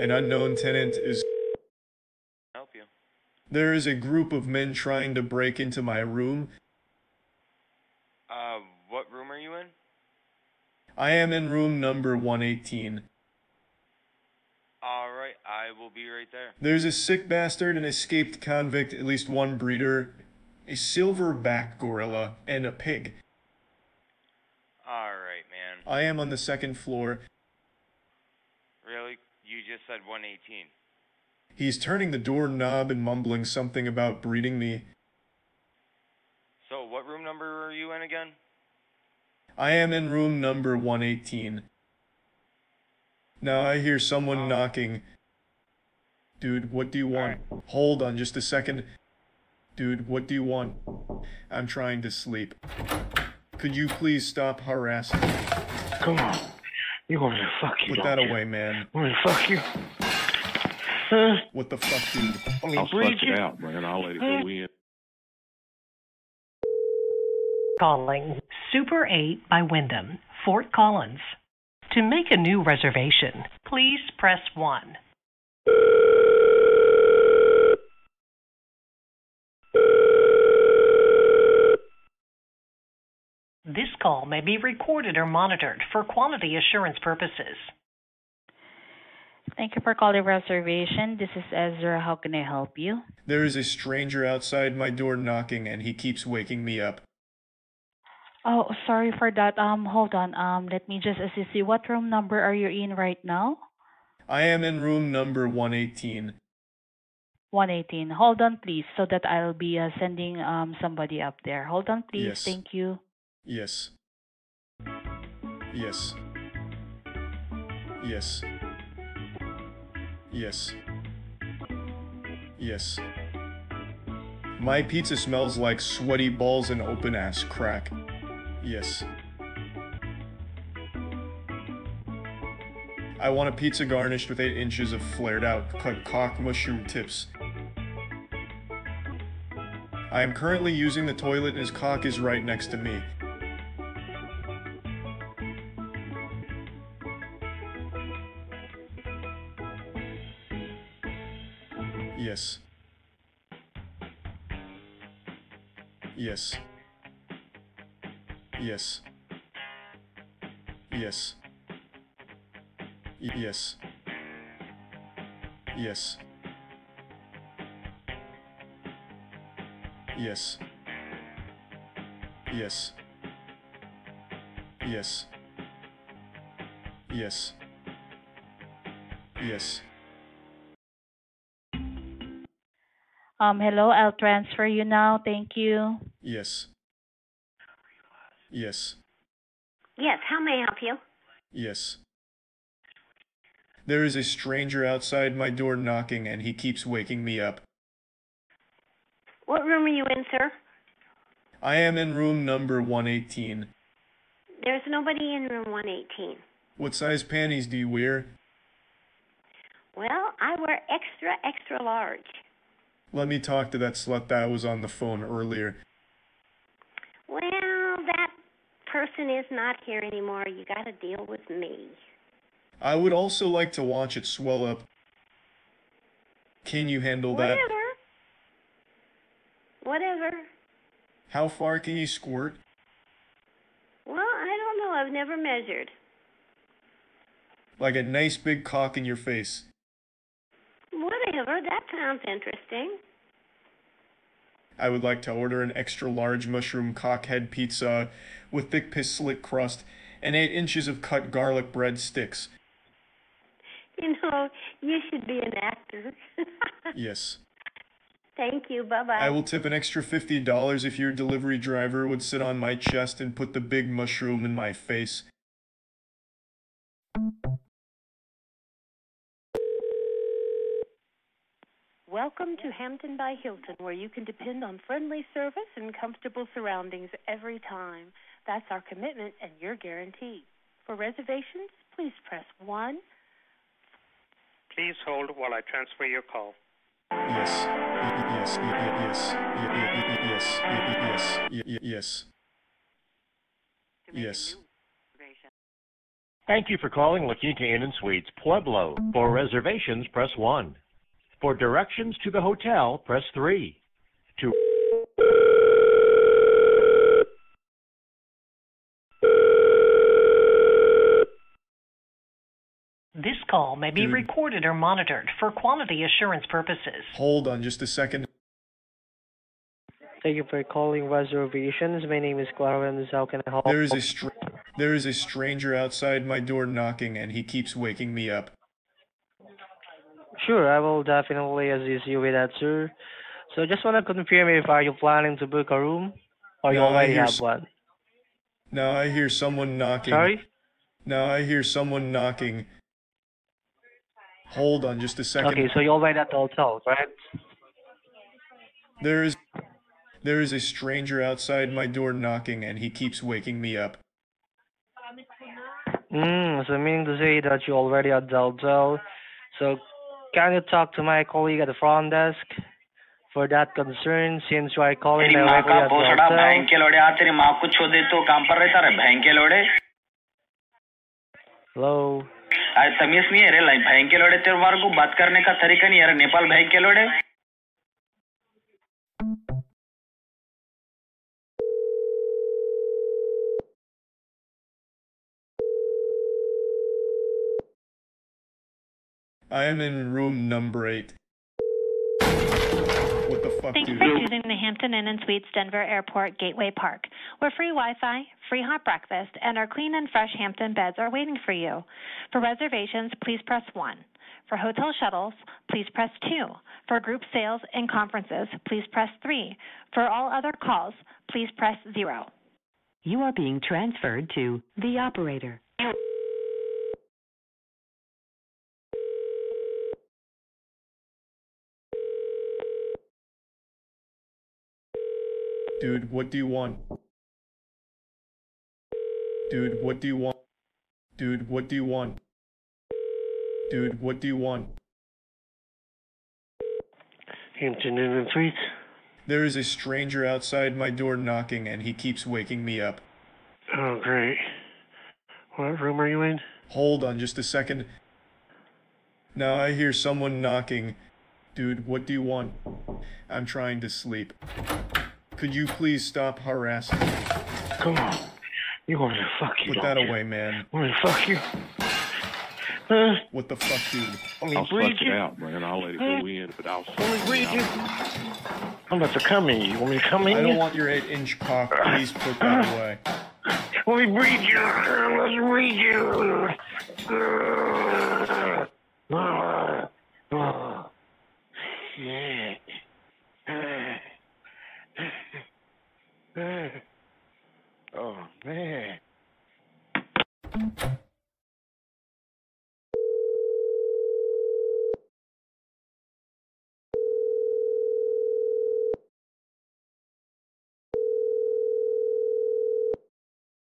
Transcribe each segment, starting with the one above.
An unknown tenant is... Help you. There is a group of men trying to break into my room. What room are you in? I am in room number 118. Alright, I will be right there. There's a sick bastard, an escaped convict, at least one breeder, a silverback gorilla, and a pig. Alright, man. I am on the second floor. Really? You just said 118. He's turning the doorknob and mumbling something about breeding me. So, what room number are you in again? I am in room number 118. Now I hear someone knocking. Dude, what do you want? Right. Hold on just a second. Dude, what do you want? I'm trying to sleep. Could you please stop harassing me? Come on. You want me to fuck you? Put that away, man. You want me to fuck you? Huh? What the fuck, dude? I'll fuck it out, man. I'll let it go in. Calling Super 8 by Wyndham, Fort Collins. To make a new reservation, please press 1. This call may be recorded or monitored for quality assurance purposes. Thank you for calling reservation. This is Ezra. How can I help you? There is a stranger outside my door knocking, and he keeps waking me up. Oh, sorry for that. Hold on. Let me just assist you. What room number are you in right now? I am in room number 118. 118. Hold on, please, so that I'll be sending somebody up there. Hold on, please. Yes. Thank you. Yes. Yes. Yes. Yes. Yes. My pizza smells like sweaty balls and open-ass crack. Yes. I want a pizza garnished with 8 inches of flared-out cock mushroom tips. I am currently using the toilet and his cock is right next to me. Yes. Yes. Yes. Yes. Yes. Yes. Yes. Yes. Yes. Yes. Yes. Hello, I'll transfer you now. Thank you. Yes. Yes. Yes, how may I help you? Yes. There is a stranger outside my door knocking, and he keeps waking me up. What room are you in, sir? I am in room number 118. There's nobody in room 118. What size panties do you wear? Well, I wear extra, extra large. Let me talk to that slut that was on the phone earlier. Well, that person is not here anymore. You gotta deal with me. I would also like to watch it swell up. Can you handle that? Whatever. How far can you squirt? Well, I don't know. I've never measured. Like a nice big cock in your face. Whatever, that sounds interesting. I would like to order an extra large mushroom cockhead pizza with thick piss slick crust and 8 inches of cut garlic bread sticks. You know, you should be an actor. Yes. Thank you, bye-bye. I will tip an extra $50 if your delivery driver would sit on my chest and put the big mushroom in my face. Welcome to Hampton by Hilton, where you can depend on friendly service and comfortable surroundings every time. That's our commitment and your guarantee. For reservations, please press 1. Please hold while I transfer your call. Yes. Yes. Yes. Yes. Yes. Yes. Yes. Yes. Thank you for calling La Quinta Inn & Suites, Pueblo. For reservations, press 1. For directions to the hotel, press 3. To... This call may be recorded or monitored for quality assurance purposes. Hold on just a second. Thank you for calling reservations. My name is Clarence. How can I help? There is a stranger outside my door knocking, and he keeps waking me up. Sure, I will definitely assist you with that, sir. So just want to confirm if are you planning to book a room, or you already have one? No, I hear someone knocking. Sorry? No, I hear someone knocking. Hold on just a second. Okay, so you're already at the hotel, right? There is a stranger outside my door knocking, and he keeps waking me up. So meaning to say that you're already at the hotel. So can you talk to my colleague at the front desk for that concern, since you are calling directly at the hotel? Hello? I am in room number 8. What the fuck, dude? Thanks for choosing the Hampton Inn & Suites Denver Airport Gateway Park, where free Wi-Fi, free hot breakfast, and our clean and fresh Hampton beds are waiting for you. For reservations, please press 1. For hotel shuttles, please press 2. For group sales and conferences, please press 3. For all other calls, please press 0. You are being transferred to the operator. Dude, what do you want? Dude, what do you want? Dude, what do you want? Dude, what do you want? Hampton Inn & Suites. There is a stranger outside my door knocking, and he keeps waking me up. Oh, great. What room are you in? Hold on just a second. Now I hear someone knocking. Dude, what do you want? I'm trying to sleep. Could you please stop harassing me? Come on. You want to fuck you. Put that away, man. Want to fuck you? Huh? What the fuck, dude? I'll fuck you out, man. I'll let it go in, but I'll fuck you out. I'm about to come in. You want me to come in? I don't want your 8-inch cock. Please put that away. Let me breed you. Let's breed you. Yeah. Oh, man.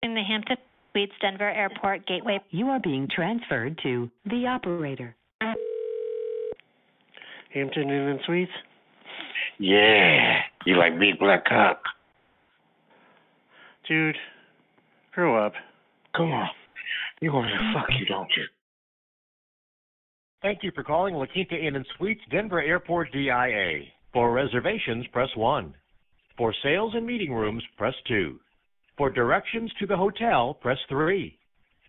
In the Hampton Suites Denver Airport Gateway. You are being transferred to the operator. Hampton Inn & Suites? Yeah. You like big black cock. Dude, grow up. Come on. You want to fuck you, don't you? Thank you for calling La Quinta Inn & Suites, Denver Airport DIA. For reservations, press 1. For sales and meeting rooms, press 2. For directions to the hotel, press 3.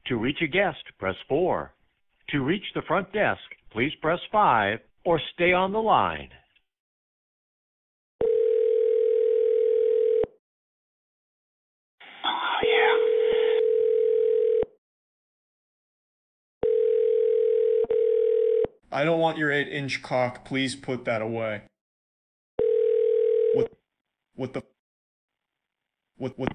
To reach a guest, press 4. To reach the front desk, please press 5 or stay on the line. I don't want your 8-inch cock. Please put that away. What the? Hello,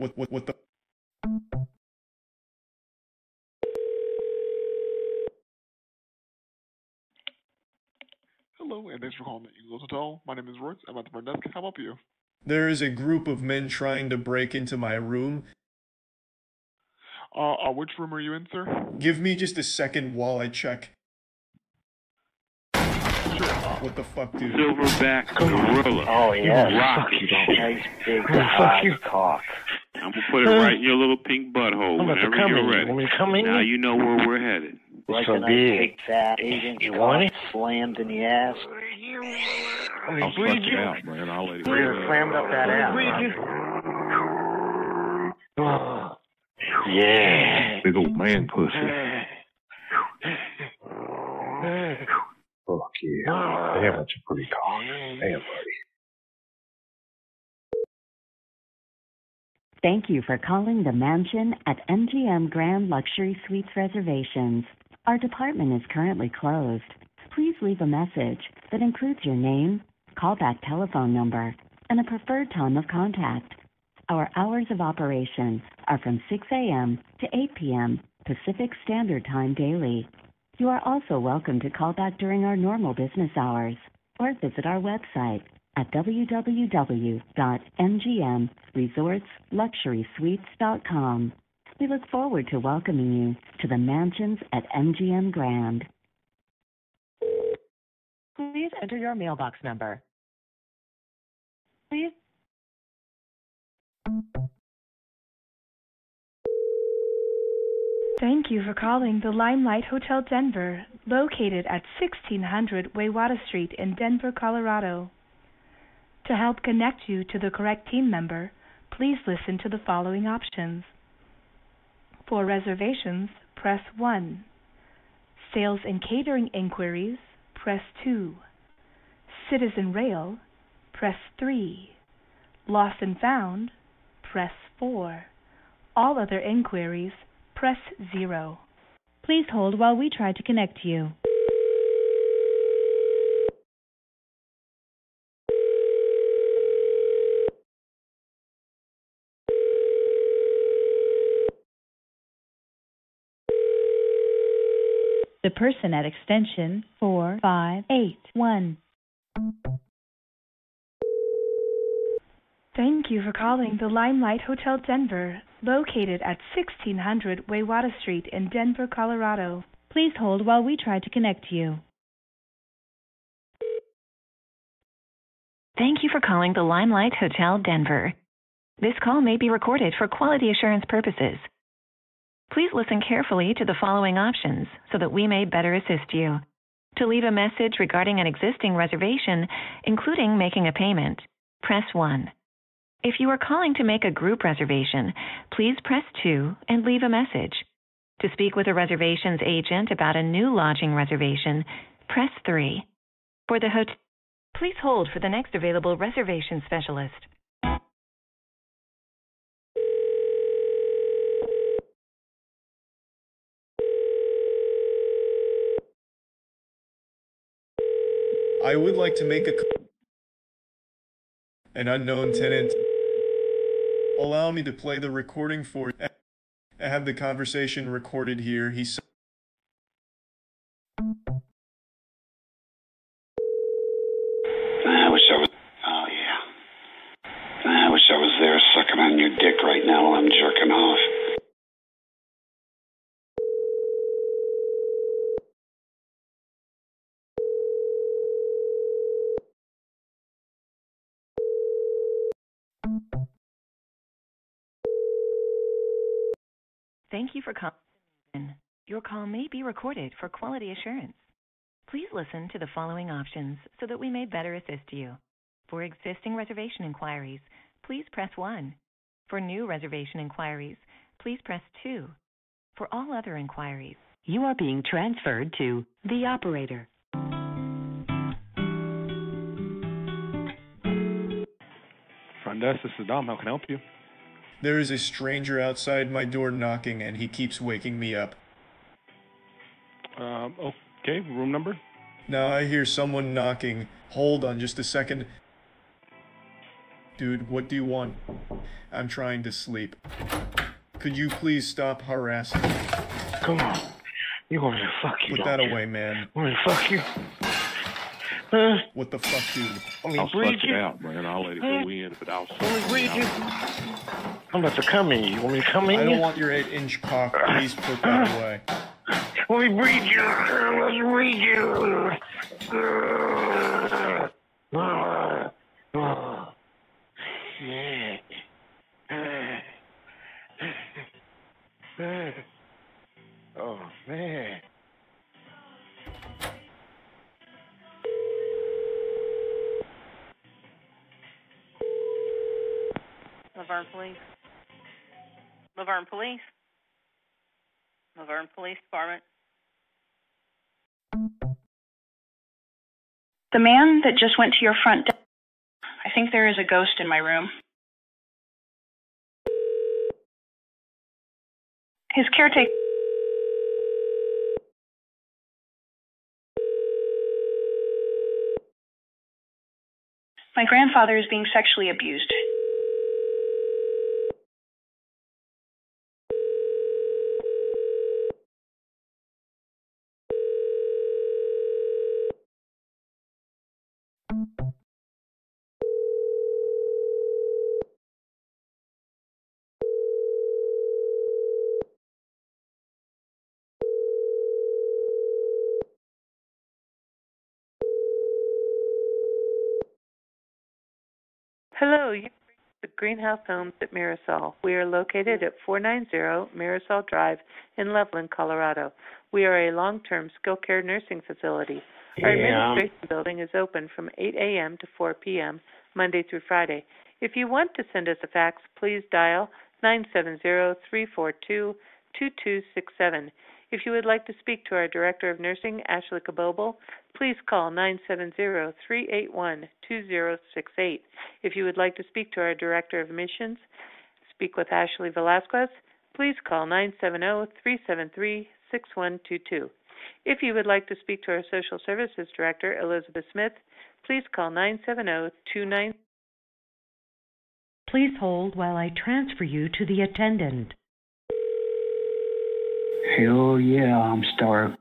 and thanks for calling the Eagles Hotel. My name is Royce. I'm at the front desk. How about you? There is a group of men trying to break into my room. Which room are you in, sir? Give me just a second while I check. What the fuck, dude? Silverback gorilla. Oh yeah. Rock. Nice big cock. I'm going to put it right in your little pink butthole whenever you're ready. Now you know where we're headed. Why can I take that 8-inch cock slammed in the ass? I'll bleed you out, man. I'll let you go. You're slammed up that ass. Yeah. Big old man pussy. Fuck yeah. Damn, that's a pretty cock. Damn, buddy. Thank you for calling the mansion at MGM Grand Luxury Suites Reservations. Our department is currently closed. Please leave a message that includes your name, callback telephone number, and a preferred time of contact. Our hours of operation are from 6 a.m. to 8 p.m. Pacific Standard Time daily. You are also welcome to call back during our normal business hours or visit our website at www.mgmresortsluxurysuites.com. We look forward to welcoming you to the mansions at MGM Grand. Please enter your mailbox number. Please. Thank you for calling the Limelight Hotel Denver, located at 1600 Waywater Street in Denver, Colorado. To help connect you to the correct team member, please listen to the following options. For reservations, press 1. Sales and catering inquiries, press 2. Citizen Rail, press 3. Lost and found, press 4. All other inquiries, press 0. Please hold while we try to connect you. The person at extension 4581. Thank you for calling the Limelight Hotel Denver, located at 1600 Waywater Street in Denver, Colorado. Please hold while we try to connect you. Thank you for calling the Limelight Hotel Denver. This call may be recorded for quality assurance purposes. Please listen carefully to the following options so that we may better assist you. To leave a message regarding an existing reservation, including making a payment, press 1. If you are calling to make a group reservation, please press 2 and leave a message. To speak with a reservations agent about a new lodging reservation, press 3. For the hotel, please hold for the next available reservation specialist. I would like to make an unknown tenant. Allow me to play the recording for you. I have the conversation recorded here. He said. I wish I was there sucking on your dick right now while I'm jerking off. Thank you for calling. Your call may be recorded for quality assurance. Please listen to the following options so that we may better assist you. For existing reservation inquiries, please press 1. For new reservation inquiries, please press 2. For all other inquiries, you are being transferred to the operator. Front desk, this is Dom. How can I help you? There is a stranger outside my door knocking, and he keeps waking me up. Okay, room number? Now I hear someone knocking. Hold on just a second. Dude, what do you want? I'm trying to sleep. Could you please stop harassing me? Come on. You want me to fuck you, Put that away, man. You want me to fuck you? Huh? What the fuck, dude? I'll slut you out, man. I'll let it go in, but I'll slut you out. I'm about to come in. You want me to come in? I don't want your 8-inch cock. Please put that away. Let me breed you. Let me breed you. Yeah. Oh, man. Laverne Police. Laverne Police. Laverne Police Department. The man that just went to your front desk, I think there is a ghost in my room. His caretaker. My grandfather is being sexually abused. Hello, you've reached the Greenhouse Homes at Mirasol. We are located at 490 Mirasol Drive in Loveland, Colorado. We are a long-term skilled care nursing facility. Our administration building is open from 8 a.m. to 4 p.m. Monday through Friday. If you want to send us a fax, please dial 970-342-2267. If you would like to speak to our Director of Nursing, Ashley Kabobel, please call 970-381-2068. If you would like to speak to our Director of Admissions, speak with Ashley Velasquez, please call 970-373-6122. If you would like to speak to our Social Services Director, Elizabeth Smith, please call 970-29. Please hold while I transfer you to the attendant. Hell yeah, I'm starved.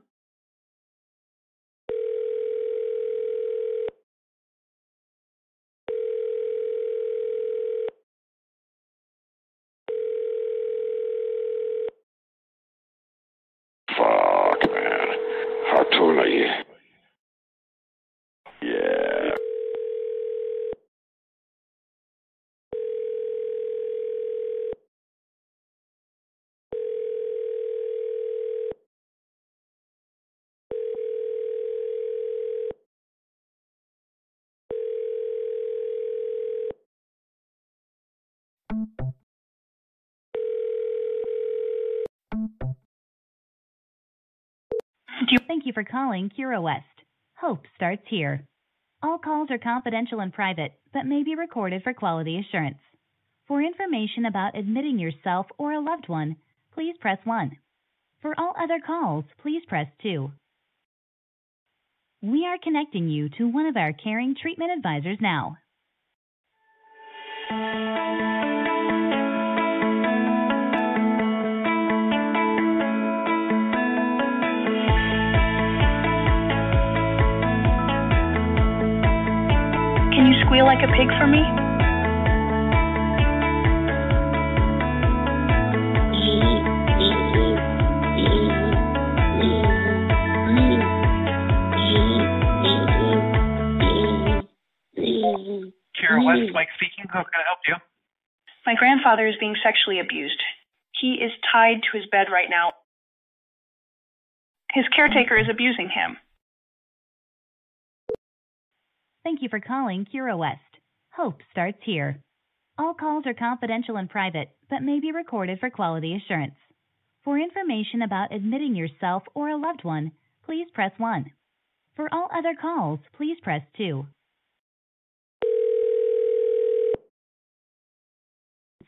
Fuck, man. How tall are you? Yeah. Thank you for calling Cura West. Hope starts here. All calls are confidential and private, but may be recorded for quality assurance. For information about admitting yourself or a loved one, please press 1. For all other calls, please press 2. We are connecting you to one of our caring treatment advisors now. Squeal like a pig for me? Cura West, Mike speaking. How can I help you? My grandfather is being sexually abused. He is tied to his bed right now. His caretaker is abusing him. Thank you for calling Cura West. Hope starts here. All calls are confidential and private, but may be recorded for quality assurance. For information about admitting yourself or a loved one, please press 1. For all other calls, please press 2.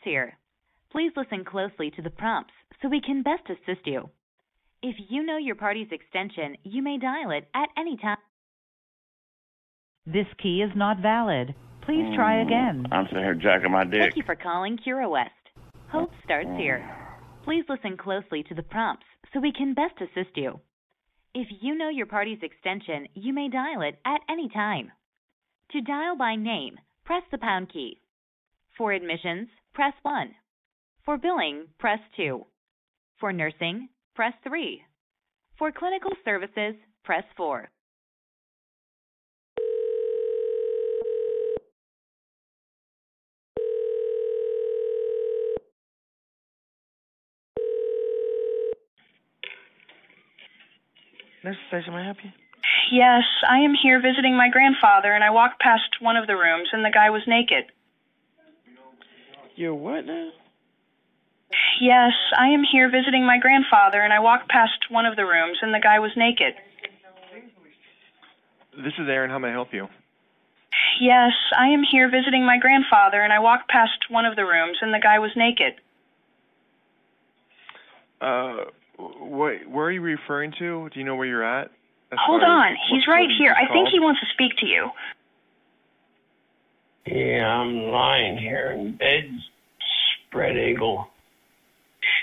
Here. Please listen closely to the prompts so we can best assist you. If you know your party's extension, you may dial it at any time. This key is not valid. Please try again. I'm sitting here jacking my dick. Thank you for calling Cura West. Hope starts here. Please listen closely to the prompts so we can best assist you. If you know your party's extension, you may dial it at any time. To dial by name, press the pound key. For admissions, press 1. For billing, press 2. For nursing, press 3. For clinical services, press 4. Nurse Station, may I help you? Yes, I am here visiting my grandfather, and I walked past one of the rooms, and the guy was naked. You're what now? Yes, I am here visiting my grandfather, and I walked past one of the rooms, and the guy was naked. This is Aaron. How may I help you? Yes, I am here visiting my grandfather, and I walked past one of the rooms, and the guy was naked. Where are you referring to? Do you know where you're at? Hold on. He's right here. I think he wants to speak to you. Yeah, I'm lying here in bed, spread eagle,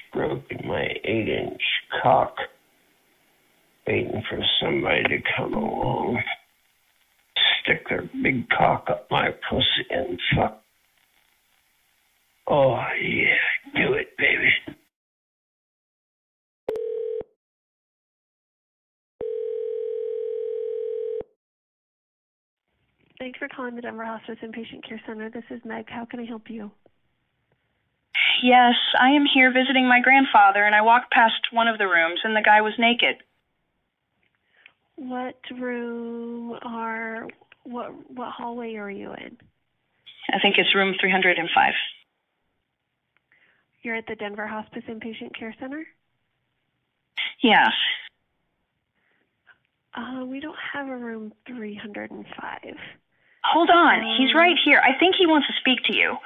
stroking my 8-inch cock, waiting for somebody to come along, stick their big cock up my pussy and fuck. Oh, yeah, do it, baby. Thanks for calling the Denver Hospice Inpatient Care Center. This is Meg. How can I help you? Yes, I am here visiting my grandfather, and I walked past one of the rooms, and the guy was naked. What hallway are you in? I think it's room 305. You're at the Denver Hospice Inpatient Care Center? Yes. We don't have a room 305. Hold on. He's right here. I think he wants to speak to you.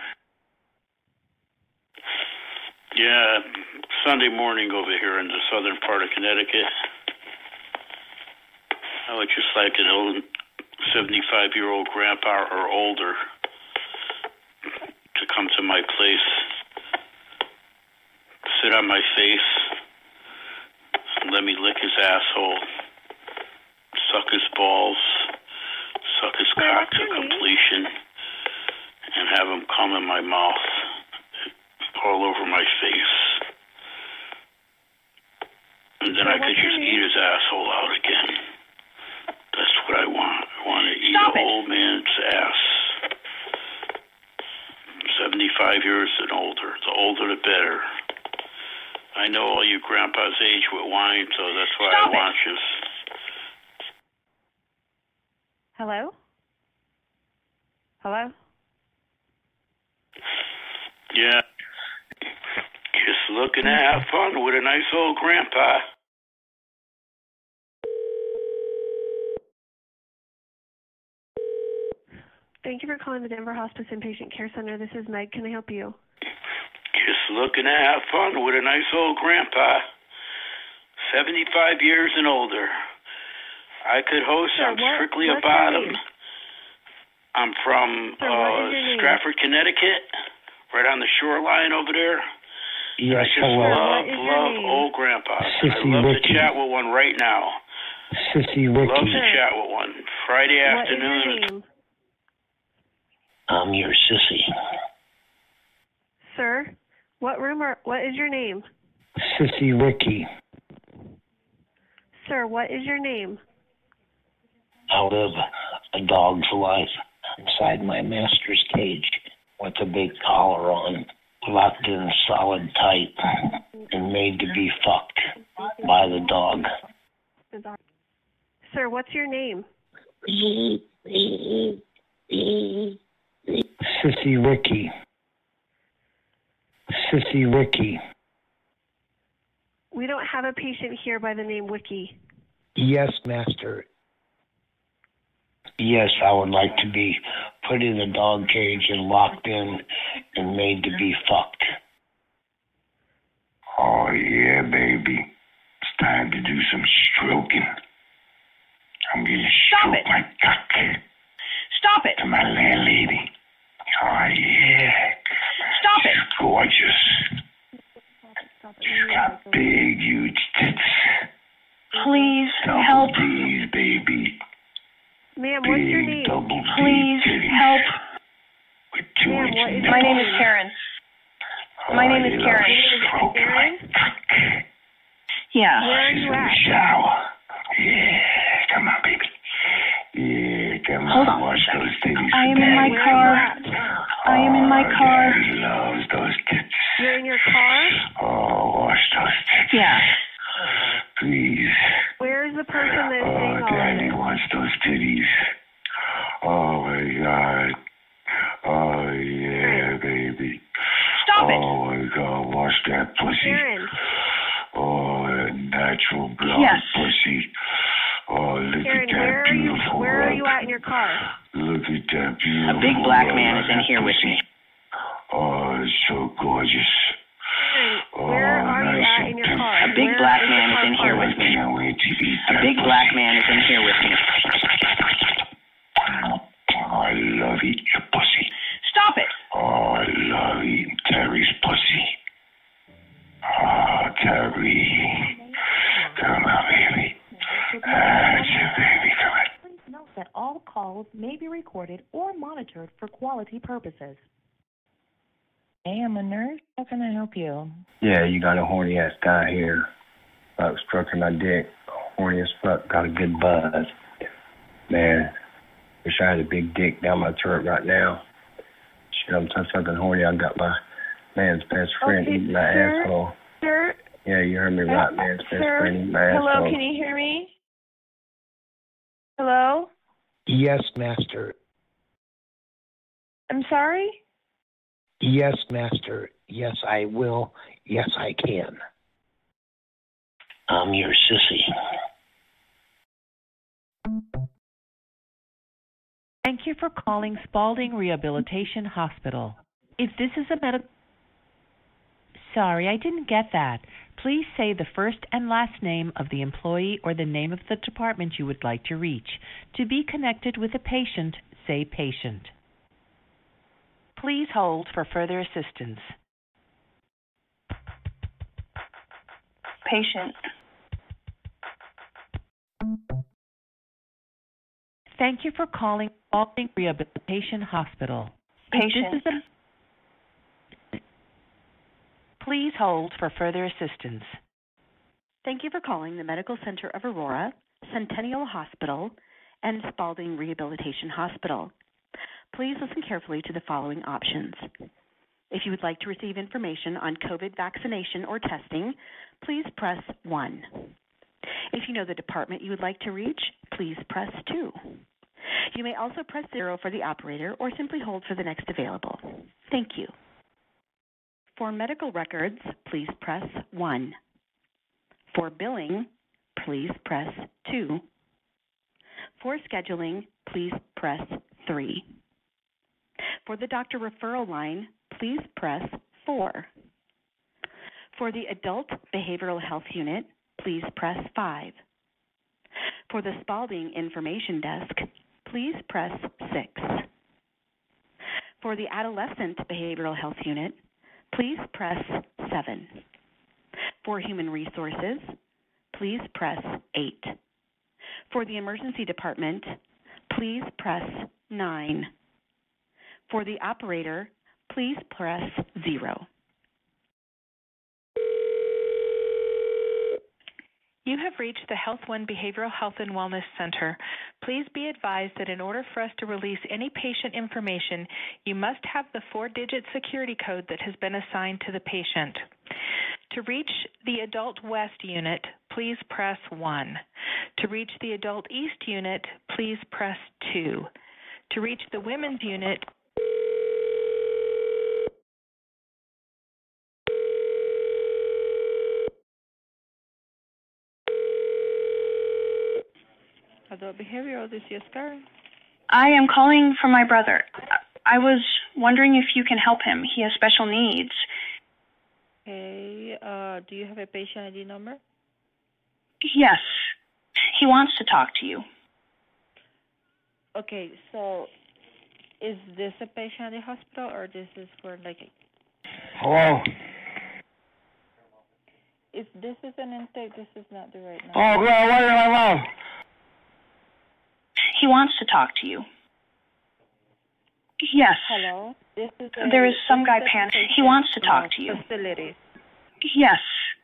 Yeah, Sunday morning over here in the southern part of Connecticut. I would just like an old 75-year-old grandpa or older to come to my place, sit on my face, and let me lick his asshole, suck his balls, suck his cock to completion, and have him come in my mouth, all over my face. And then I could just eat his asshole out again. That's what I want. I want to eat an old man's ass. 75 years and older. The older the better. I know all you grandpas age with wine, so that's why I want you. Hello? Hello? Yeah. Just looking to have fun with a nice old grandpa. Thank you for calling the Denver Hospice Inpatient Care Center. This is Meg. Can I help you? Just looking to have fun with a nice old grandpa. 75 years and older. I could host. I'm strictly a bottom. I'm from Stratford, Connecticut, right on the shoreline over there. Yes, I just love old grandpas. I love to chat with one right now. Sissy Ricky. Love to chat with one. Friday afternoon. I'm your sissy. Sir, what is your name? Sissy Ricky. Sir, what is your name? I'll live a dog's life inside my master's cage with a big collar on, locked in solid tight, and made to be fucked by the dog. Sir, what's your name? Sissy Ricky. Sissy Ricky. We don't have a patient here by the name Wiki. Yes, master. Yes, I would like to be put in a dog cage and locked in and made to be fucked. Oh, yeah, baby. It's time to do some stroking. I'm going to stroke my cock. Stop it. To my landlady. Oh, yeah. Stop it. She's gorgeous. She's got big, huge tits. Please help. Please, baby. Ma'am, what's your name? Please help. Ma'am, what is my name? Is Karen. My name is Karen. Karen? Yeah. Where are you at? Shower. Yeah, come on, baby. Yeah, come on. Hold on. Watch those titties. I am in my car. I am in my car. Daddy loves those tits. You're in your car? Oh, watch those tits. Yeah. Please. Where is the person that hangs on. Daddy wants those titties. Oh, my God. Oh, yeah, baby. Stop it. Oh, my God. Watch that pussy. Aaron. Oh, that natural blonde pussy. Oh, look Karen, at that beautiful where are you at in your car? Look at that beautiful. A big black man is in here with me. Oh, it's so gorgeous. Karen, where are you at in your car? A big black man is in here with me. A big black man is in here with me. I love eating your pussy. Stop it. Oh, I love eating Terry's pussy. Oh, Terry. Come on, baby. That's your baby. Come on. Please note that all calls may be recorded or monitored for quality purposes. Hey, I'm a nurse. How can I help you? Yeah, you got a horny ass guy here. Fuck, stroking my dick. Horny as fuck. Got a good buzz. Man, wish I had a big dick down my throat right now. Shit, I'm so fucking horny. I got my man's best friend eating my asshole. Sir? Yeah, you heard me right, man's best friend eating my asshole. Hello, can you hear me? Hello? Yes, master. I'm sorry? Yes, master. Yes, I will. Yes, I can. I'm your sissy. Thank you for calling Spaulding Rehabilitation Hospital. If this is a medical... Sorry, I didn't get that. Please say the first and last name of the employee or the name of the department you would like to reach. To be connected with a patient, say patient. Please hold for further assistance. Patient. Thank you for calling Spaulding Rehabilitation Hospital. Patient. Please hold for further assistance. Thank you for calling the Medical Center of Aurora, Centennial Hospital, and Spaulding Rehabilitation Hospital. Please listen carefully to the following options. If you would like to receive information on COVID vaccination or testing, please press 1. If you know the department you would like to reach, please press 2. You may also press 0 for the operator or simply hold for the next available. Thank you. For medical records, please press 1. For billing, please press 2. For scheduling, please press 3. For the doctor referral line, please press 4. For the adult behavioral health unit, please press 5. For the Spaulding information desk, please press 6. For the adolescent behavioral health unit, please press 7. For human resources, please press 8. For the emergency department, please press 9. For the operator, please press 0. You have reached the Health One Behavioral Health and Wellness Center. Please be advised that in order for us to release any patient information, you must have the 4-digit security code that has been assigned to the patient. To reach the Adult West Unit, please press 1. To reach the Adult East Unit, please press 2. To reach the Women's Unit, Adult behavioral, this is Karen. I am calling for my brother. I was wondering if you can help him. He has special needs. Okay. Do you have a patient ID number? Yes. He wants to talk to you. Okay. So is this a patient at the hospital or this is for like... Hello? If this is an intake, this is not the right number. Oh, girl, what am I wrong? He wants to talk to you. Yes. Hello. This is there is some guy panting. He wants to talk to you. Facility. Yes.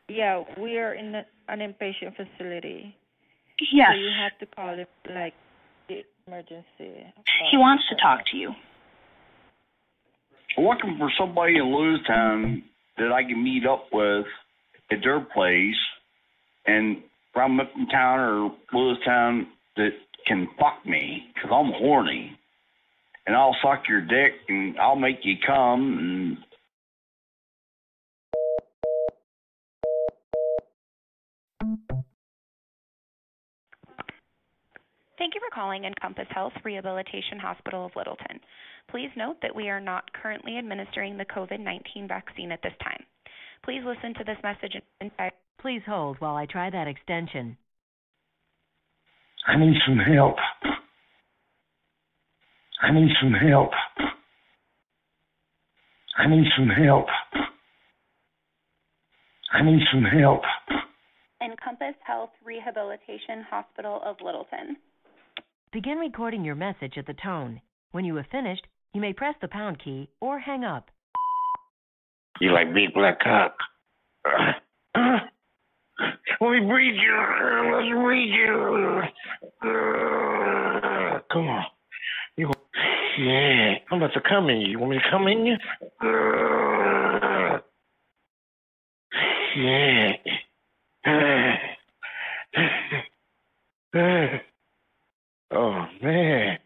Yeah, we are in an inpatient facility. Yes. So you have to call it like the emergency. He wants to talk to you. I'm looking for somebody in Lewistown that I can meet up with at their place and from Uptown or Lewistown that can fuck me because I'm horny, and I'll suck your dick and I'll make you come and... Thank you for calling Encompass Health Rehabilitation Hospital of Littleton. Please note that we are not currently administering the COVID-19 vaccine at this time. Please listen to this message and please hold while I try that extension. I need some help. I need some help. I need some help. I need some help. Encompass Health Rehabilitation Hospital of Littleton. Begin recording your message at the tone. When you have finished, you may press the pound key or hang up. You like big black cock. Let me breed you. Let's breed you. Come on. Yeah. I'm about to come in you. You want me to come in you? Yeah. Oh, man.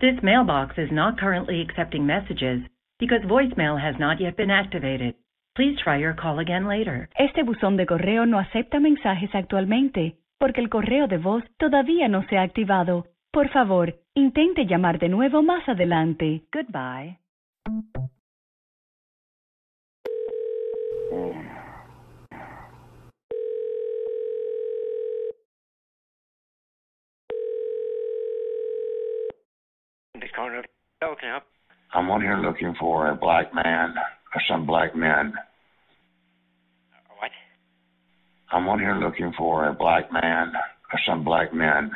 This mailbox is not currently accepting messages because voicemail has not yet been activated. Please try your call again later. Este buzón de correo no acepta mensajes actualmente porque el correo de voz todavía no se ha activado. Por favor, intente llamar de nuevo más adelante. Goodbye. I'm on here looking for a black man or some black men. What? I'm on here looking for a black man or some black men.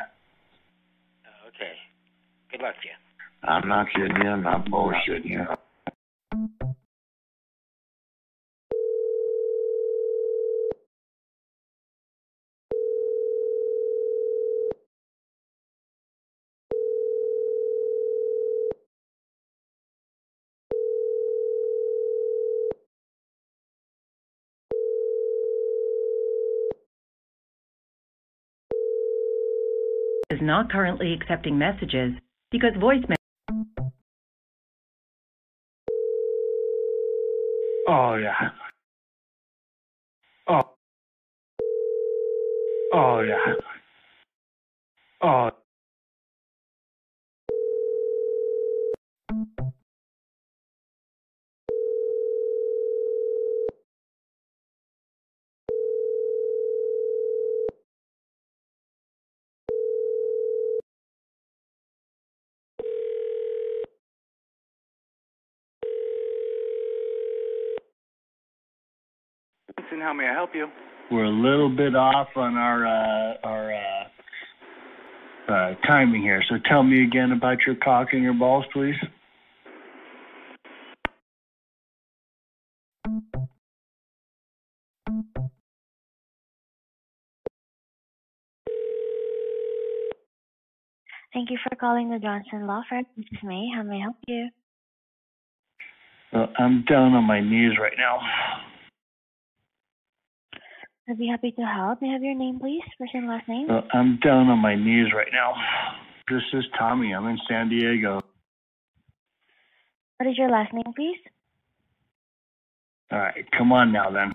Okay. Good luck to you. I'm not kidding you. I'm not bullshitting you. Is not currently accepting messages because voicemail. Oh yeah. Oh. Oh yeah. Oh. How may I help you? We're a little bit off on our timing here, so tell me again about your cock and your balls, please. Thank you for calling the Johnson Law Firm. This is May. How may I help you? Well, I'm down on my knees right now. I'd be happy to help. May I have your name, please? First and last name? I'm down on my knees right now. This is Tommy. I'm in San Diego. What is your last name, please? All right. Come on now, then.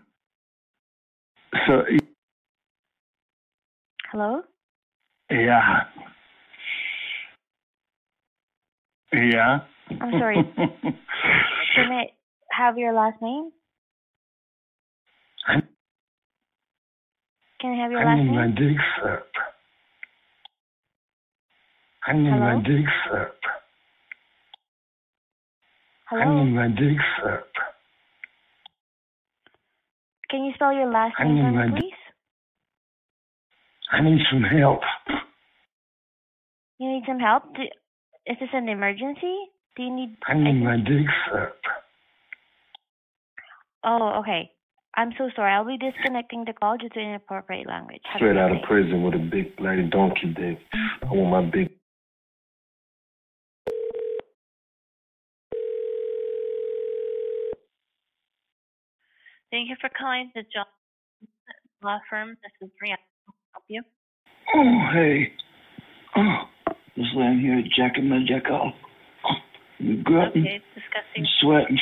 So. Hello? Yeah. Yeah? I'm sorry. Can I have your last name? Can I have your last name? I need my dick sucked. I need my dick sucked. Hello? I need my dick sucked. Can you spell your last name, please? I need some help. You need some help? Is this an emergency? Do you need... I need my dick sucked. Oh, okay. I'm so sorry. I'll be disconnecting the call due to inappropriate language. Straight out of prison with a big bloody donkey dick. I want my big... Thank you for calling the John Law Firm. This is Brianna. Can I help you? Oh, hey. Oh, just laying here jacking my jack off. I'm grunting. Okay, it's disgusting. I'm sweating.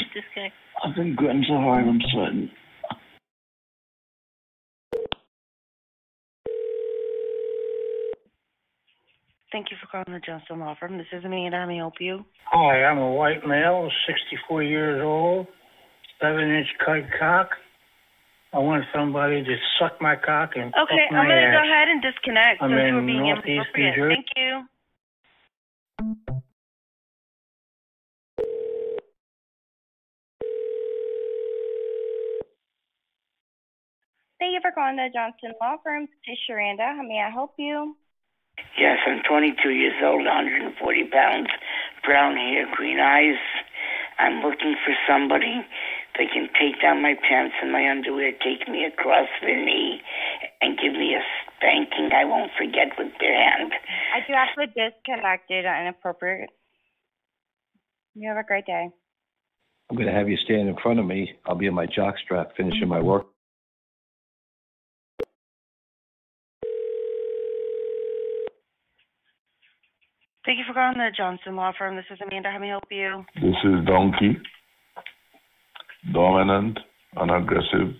I've been grunting so hard I'm sweating. Thank you for calling the Johnston Law Firm. This is Amanda. How may I help you? Hi, I'm a white male, 64 years old, 7-inch cut cock. I want somebody to suck my cock and okay, fuck my ass. Okay, I'm going to go ahead and disconnect since we're being inappropriate. Thank you. Thank you for calling the Johnston Law Firm. This is Sharanda. How may I help you? Yes, I'm 22 years old, 140 pounds, brown hair, green eyes. I'm looking for somebody that can take down my pants and my underwear, take me across the knee, and give me a spanking I won't forget with their hand. I do have to disconnect you to inappropriate. You have a great day. I'm going to have you stand in front of me. I'll be in my jockstrap finishing my work. Thank you for calling the Johnston Law Firm. This is Amanda. How may I help you? This is Donkey, dominant and aggressive,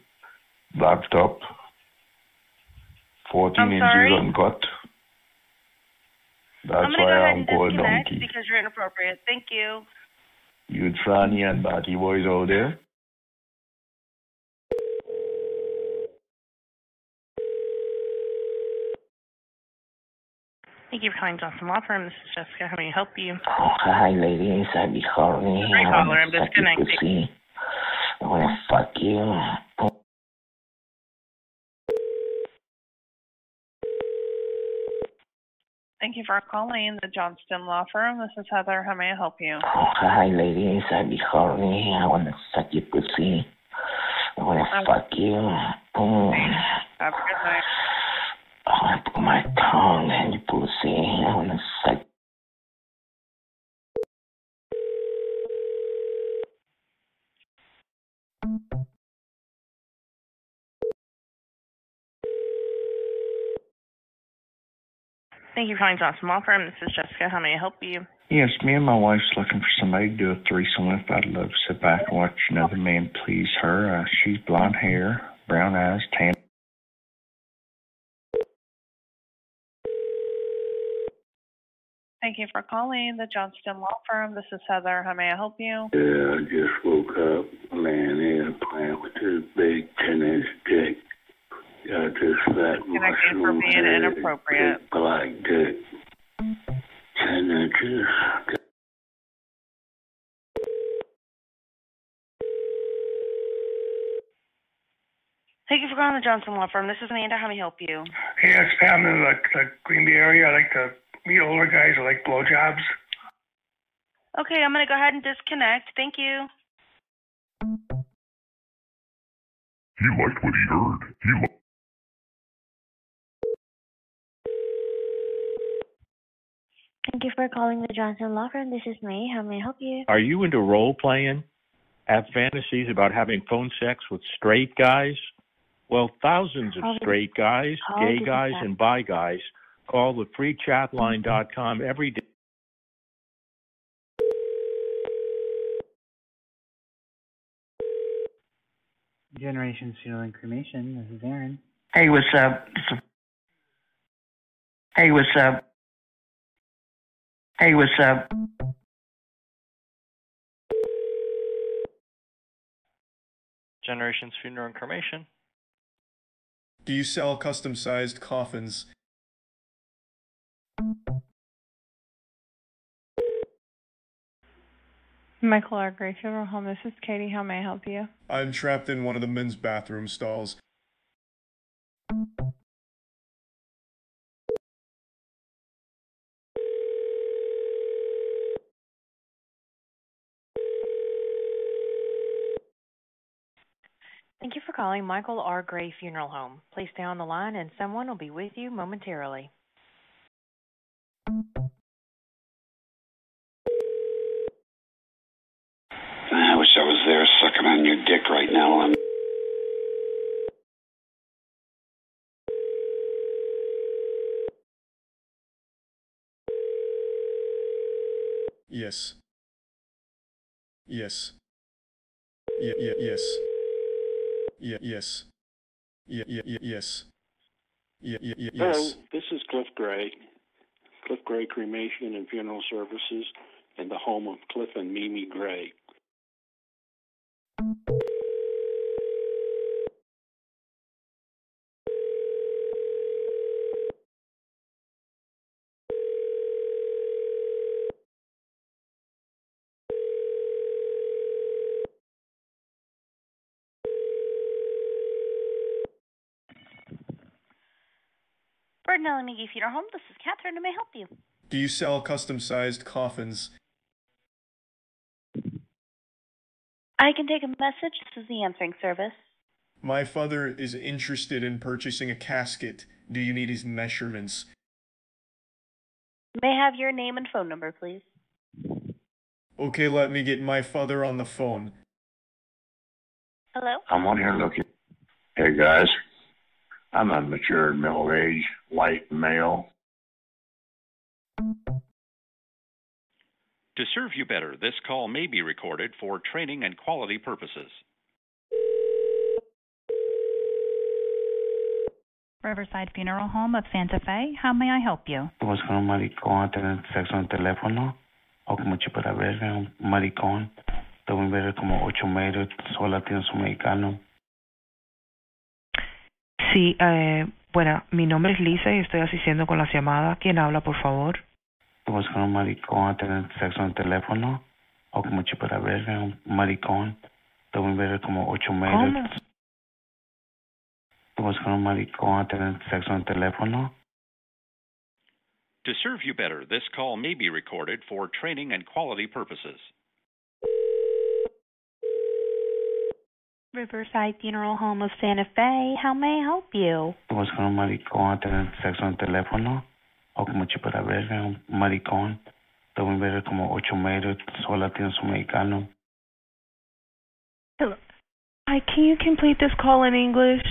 black top, 14 inches uncut. That's why I'm called Donkey. Because you're inappropriate. Thank you. You tranny and batty boys out there. Thank you for calling Johnston Law Firm. This is Jessica. How may I help you? Oh, hi, ladies. I'd be calling. Great caller. I'm disconnecting. I want to fuck you. Thank you for calling the Johnston Law Firm. This is Heather. How may I help you? Oh, hi, ladies. I'd be calling. I want to suck your pussy. I want to fuck you. Boom. Have a good night. I put my tongue in your pussy. I want to suck. Thank you for calling Johnston Law Firm. This is Jessica. How may I help you? Yes, me and my wife's looking for somebody to do a threesome with. I'd love to sit back and watch another man please her. She's blonde hair, brown eyes, tan. Thank you for calling the Johnston Law Firm. This is Heather. How may I help you? Yeah, I just woke up, laying here playing with this big 10-inch dick. I just fat mushroom head, big black dick, 10 inches. Thank you for calling the Johnston Law Firm. This is Amanda. How may I help you? Hey, it's Pam in the Green Bay area. I like to... me older guys who like blowjobs. Okay, I'm going to go ahead and disconnect. Thank you. He liked what he heard. Thank you for calling the Johnston Law Firm. This is May. How may I help you? Are you into role-playing? Have fantasies about having phone sex with straight guys? Well, thousands of straight guys, gay guys, and bi guys call the freechatline.com every day. Generation Fuel and Cremation, this is Aaron. Hey, what's up? Hey, what's up? Hey, what's up? Generations Funeral and Cremation. Do you sell custom-sized coffins? Michael R. Gray Funeral Home, this is Katie. How may I help you? I'm trapped in one of the men's bathroom stalls. Thank you for calling Michael R. Gray Funeral Home. Please stay on the line and someone will be with you momentarily. I wish I was there sucking on your dick right now. Yes. Yes. Yes. Yes. Yes. Hello, this is Cliff Gray Cremation and Funeral Services, and the home of Cliff and Mimi Gray. Birdnell and Miggy Funeral Home, this is Catherine, and may I help you? Do you sell custom-sized coffins? I can take a message. This is the answering service. My father is interested in purchasing a casket. Do you need his measurements? May I have your name and phone number, please? Okay, let me get my father on the phone. Hello? I'm on here looking. Hey, guys. I'm a mature, middle-aged, white male. To serve you better, this call may be recorded for training and quality purposes. Riverside Funeral Home of Santa Fe, how may I help you? Busco un maricón a tener sexo en teléfono, o como chupa la verga, un maricón. Debo ver como 8 metros, sola tiene su mexicano. Sí, bueno, mi nombre es Lisa y estoy asistiendo con las llamadas. ¿Quién habla, por favor? Buscar un maricón a tener sexo en teléfono, o como chupada verga, un maricón. Debo ver como 8 metros. ¿Cómo? Buscar un maricón a tener sexo en teléfono. To serve you better, this call may be recorded for training and quality purposes. Riverside Funeral Home of Santa Fe, how may I help you? Buscar un maricón a tener sexo en teléfono, o como chupada verga, un maricón. Debo ver como 8 metros, sola tiene su mexicano. Hello. Hi, can you complete this call in English?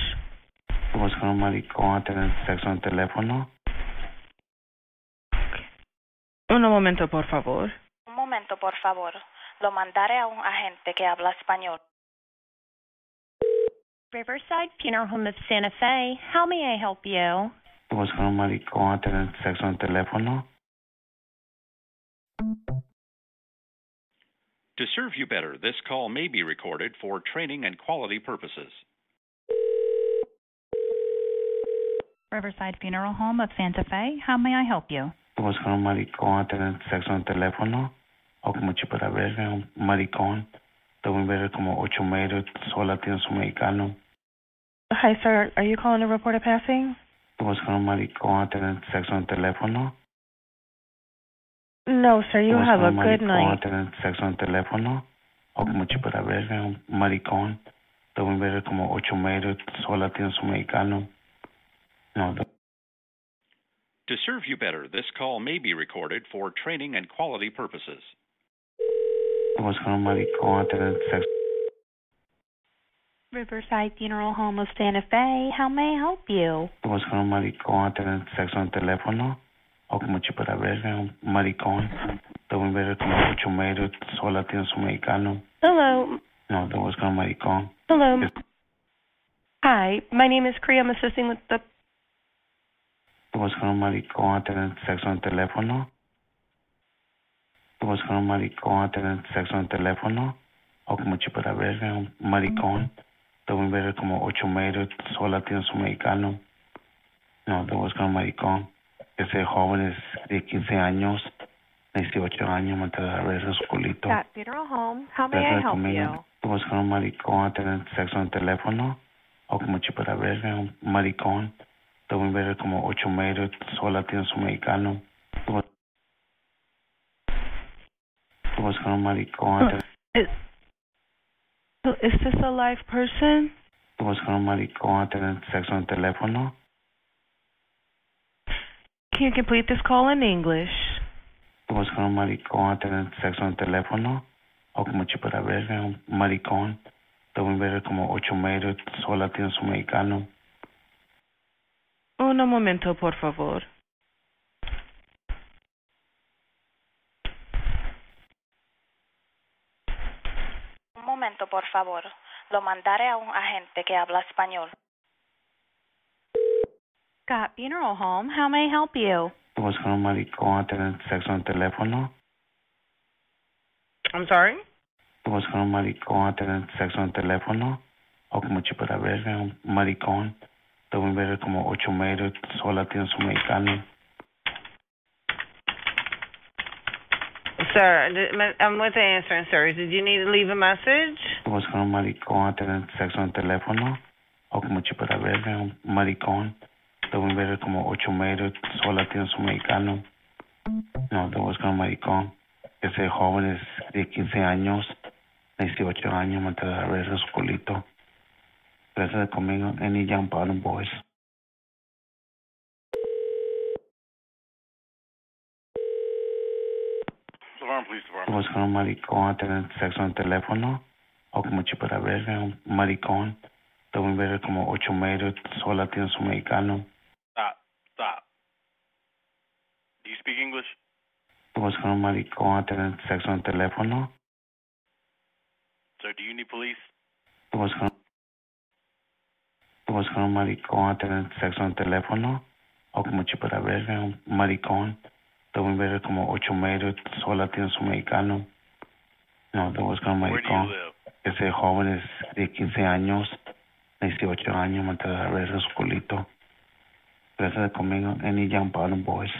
Buscar un maricón a tener sexo en teléfono. Un momento, por favor. Un momento, por favor. Lo mandaré a un agente que habla español. Riverside Funeral Home of Santa Fe, how may I help you? Buscar un maricón a tener sexo en teléfono. To serve you better, this call may be recorded for training and quality purposes. Riverside Funeral Home of Santa Fe, how may I help you? Buscar un maricón a tener sexo en teléfono, o como chupa la verga, un maricón. Debo ver como 8 metros, sola tiene su mexicano. Hi, sir. Are you calling to report a passing? Buscar un maricón a tener sexo en teléfono. No, sir. You have a good night. Buscar un maricón a tener sexo en teléfono, o como chupa la verga, un maricón. Debo ver como 8 metros, sola tiene su mexicano. No. To serve you better, this call may be recorded for training and quality purposes. Buscar un maricón a tener sexo. Riverside Funeral Home of Santa Fe, how may I help you? Buscar un maricón a tener sexo en teléfono, o como chupa la verga, un maricón. Debo ver como 8 metros, sola tiene su mexicano. Hello. No, debo buscar un maricón. Hello. Hi, my name is Cree. I'm assisting with the... Buscar un maricón a tener sexo en teléfono. Buscar un maricón a tener sexo en teléfono, o como chupa la verga, un maricón. Debo ver como 8 metros, sola tiene su mexicano. No, debo buscar un maricón. Ese joven es de 15 años, 18 años, matar la verga en su culito. That funeral home, how may I help you? Buscar un maricón a tener sexo en teléfono, o como chupa la verga, un maricón. Debo ver como 8 metros, sola tiene su mexicano. Buscar un maricón. Is this a live person? Πώς χρονομαρικό να την έξω τηλέφωνο. Can you complete this call in English? Πώς χρονομαρικό να την έξω τηλέφωνο. O como chiparabelga, un maricón. Deben ver como 8 metros, solo latino-americano. Un momento, por favor. Un momento, por favor. Lo mandaré a un agente que habla español. Got funeral home. How may I help you? Buscar un maricón a tener sexo en teléfono. I'm sorry? Buscar un maricón a tener sexo en teléfono. O como chipera verga, un maricón. Deben ver como 8 metros, solo latino-americano. Sir, I'm with the answering service. Did you need to leave a message? Buscar un maricón a tener sexo en teléfono. O como chipera verga, un maricón. Deben ver como 8 metros, solo latino-americano. No, te buscar un maricón. Que sean jóvenes de 15 años, 18 años, mantener a ver su culito. Gracias conmigo, any young bottom boys. Buscar un maricón a tener sexo en teléfono, o como chipera verga, un maricón. Deben ver como 8 metros, solo latino-americano. Stop. Do you speak English? Buscar un maricón a tener sexo en teléfono. Sir, do you need police? Buscar un maricón a tener sexo en teléfono. O como chipera verga, un maricón. Deben ver como 8 metros, solo latino-americano. No, te buscar un maricón. Que sean jóvenes de 15 años, 18 años, mantener a ver su culito. Gracias conmigo, any young bottom boys.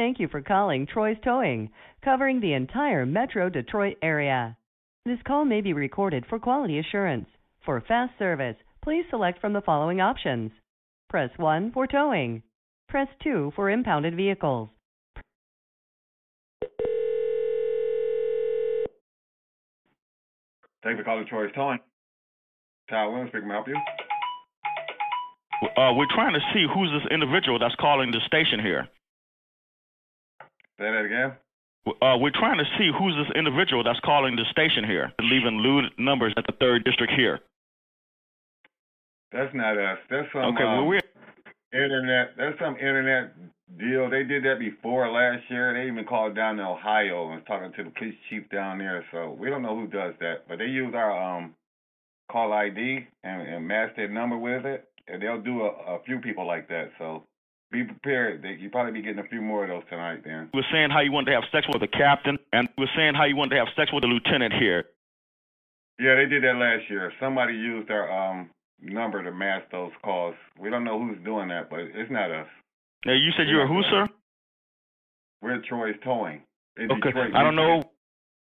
Thank you for calling Troy's Towing, covering the entire Metro Detroit area. This call may be recorded for quality assurance. For fast service, please select from the following options. Press 1 for towing. Press 2 for impounded vehicles. Thank you for calling Troy's Towing. Tower Williams, can I help you? We're trying to see who's this individual that's calling the station here. Say that again? We're trying to see who's this individual that's calling the station here, leaving lewd numbers at the 3rd District here. That's not us. That's some internet. That's some internet deal. They did that before last year. They even called down to Ohio and talking to the police chief down there. So we don't know who does that, but they use our call ID and match their number with it. And they'll do a few people like that, so be prepared. You'll probably be getting a few more of those tonight, Dan. You were saying how you wanted to have sex with the captain, and you were saying how you wanted to have sex with the lieutenant here. Yeah, they did that last year. Somebody used our number to mask those calls. We don't know who's doing that, but it's not us. Now, you said you were who, sir? We're Troy's Towing. Okay, I don't know.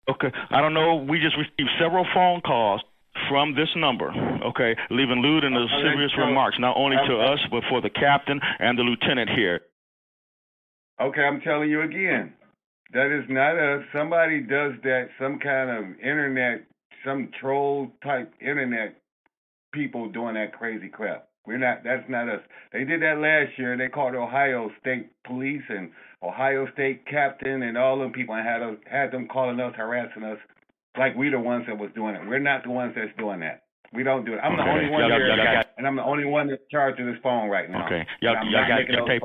Okay, I don't know. We just received several phone calls from this number, okay, leaving lewd and serious remarks, not only to us, but for the captain and the lieutenant here. Okay, I'm telling you again, that is not us. Somebody does that, some kind of internet, some troll-type internet people doing that crazy crap. We're not. That's not us. They did that last year. They called Ohio State Police and Ohio State Captain and all them people and had them calling us, harassing us. Like we the ones that was doing it. We're not the ones that's doing that. We don't do it. I'm the only one here, and I'm the only one that's charged with this phone right now. Okay. Y'all got your tape.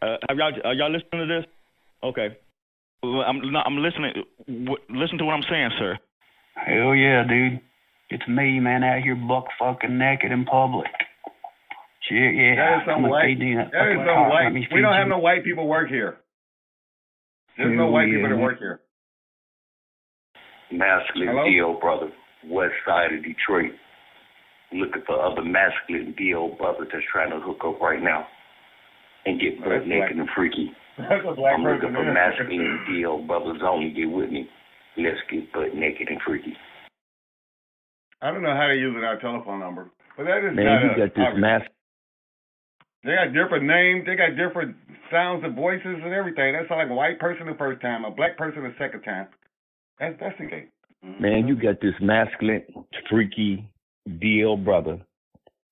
Are y'all listening to this? Okay. I'm listening. Listen to what I'm saying, sir. Hell yeah, dude. It's me, man, out here buck fucking naked in public. Shit, yeah. That is some white. We don't have no white people work here. There's no white people that work here. Masculine Hello? Deal, brother. West side of Detroit. Looking for other masculine deal, brother, that's trying to hook up right now and get butt naked and freaky. I'm looking for masculine deal, brothers. Only get with me. Let's get butt naked and freaky. I don't know how they use our telephone number, but that is not us. They got different names. They got different sounds of voices and everything. That sounds like a white person the first time, a black person the second time. Investigate. Man, you got this masculine, freaky DL brother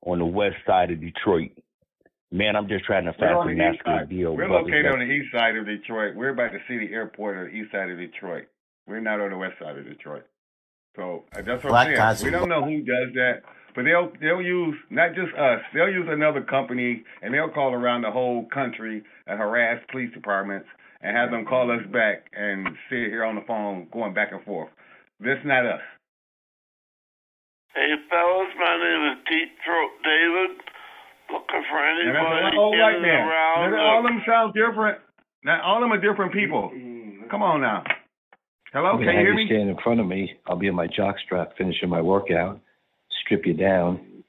on the west side of Detroit. Man, I'm just trying to find the masculine DL brother. We're located on the east side of Detroit. We're by the city airport on the east side of Detroit. We're not on the west side of Detroit. So that's what I'm saying. We don't know who does that, but they'll use not just us. They'll use another company, and they'll call around the whole country and harass police departments and have them call us back and sit here on the phone going back and forth. That's not us. Hey, fellas, my name is Deep Throat David. Looking for anybody in and around. Not all of them sound different. Not all of them are different people. Come on now. Hello, can you hear me? Stand in front of me. I'll be in my jockstrap finishing my workout, strip you down,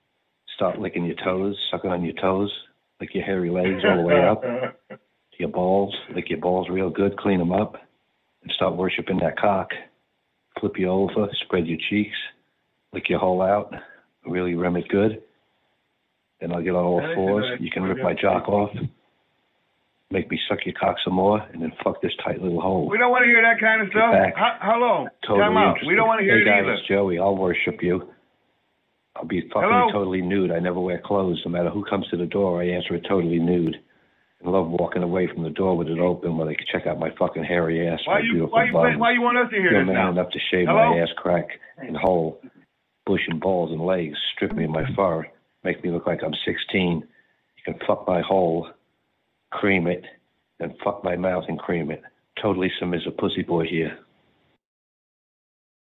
start licking your toes, sucking on your toes, lick your hairy legs all the way up to your balls, lick your balls real good, clean them up, and start worshiping that cock. Flip you over, spread your cheeks, lick your hole out, really rim it good. Then I'll get on all fours. You can rip my jock off. Make me suck your cock some more, and then fuck this tight little hole. We don't want to hear that kind of stuff. Hello. Totally Time out. We don't want to hear it either. It's Joey. I'll worship you. I'll be fucking totally nude. I never wear clothes. No matter who comes to the door, I answer it totally nude. I love walking away from the door with it open where they can check out my fucking hairy ass. Why you want us to hear this now? You're man enough to shave my ass crack and hole, bush and balls and legs, strip me of my fur, make me look like I'm 16. You can fuck my hole, cream it, and fuck my mouth and cream it. Totally some is a pussy boy here.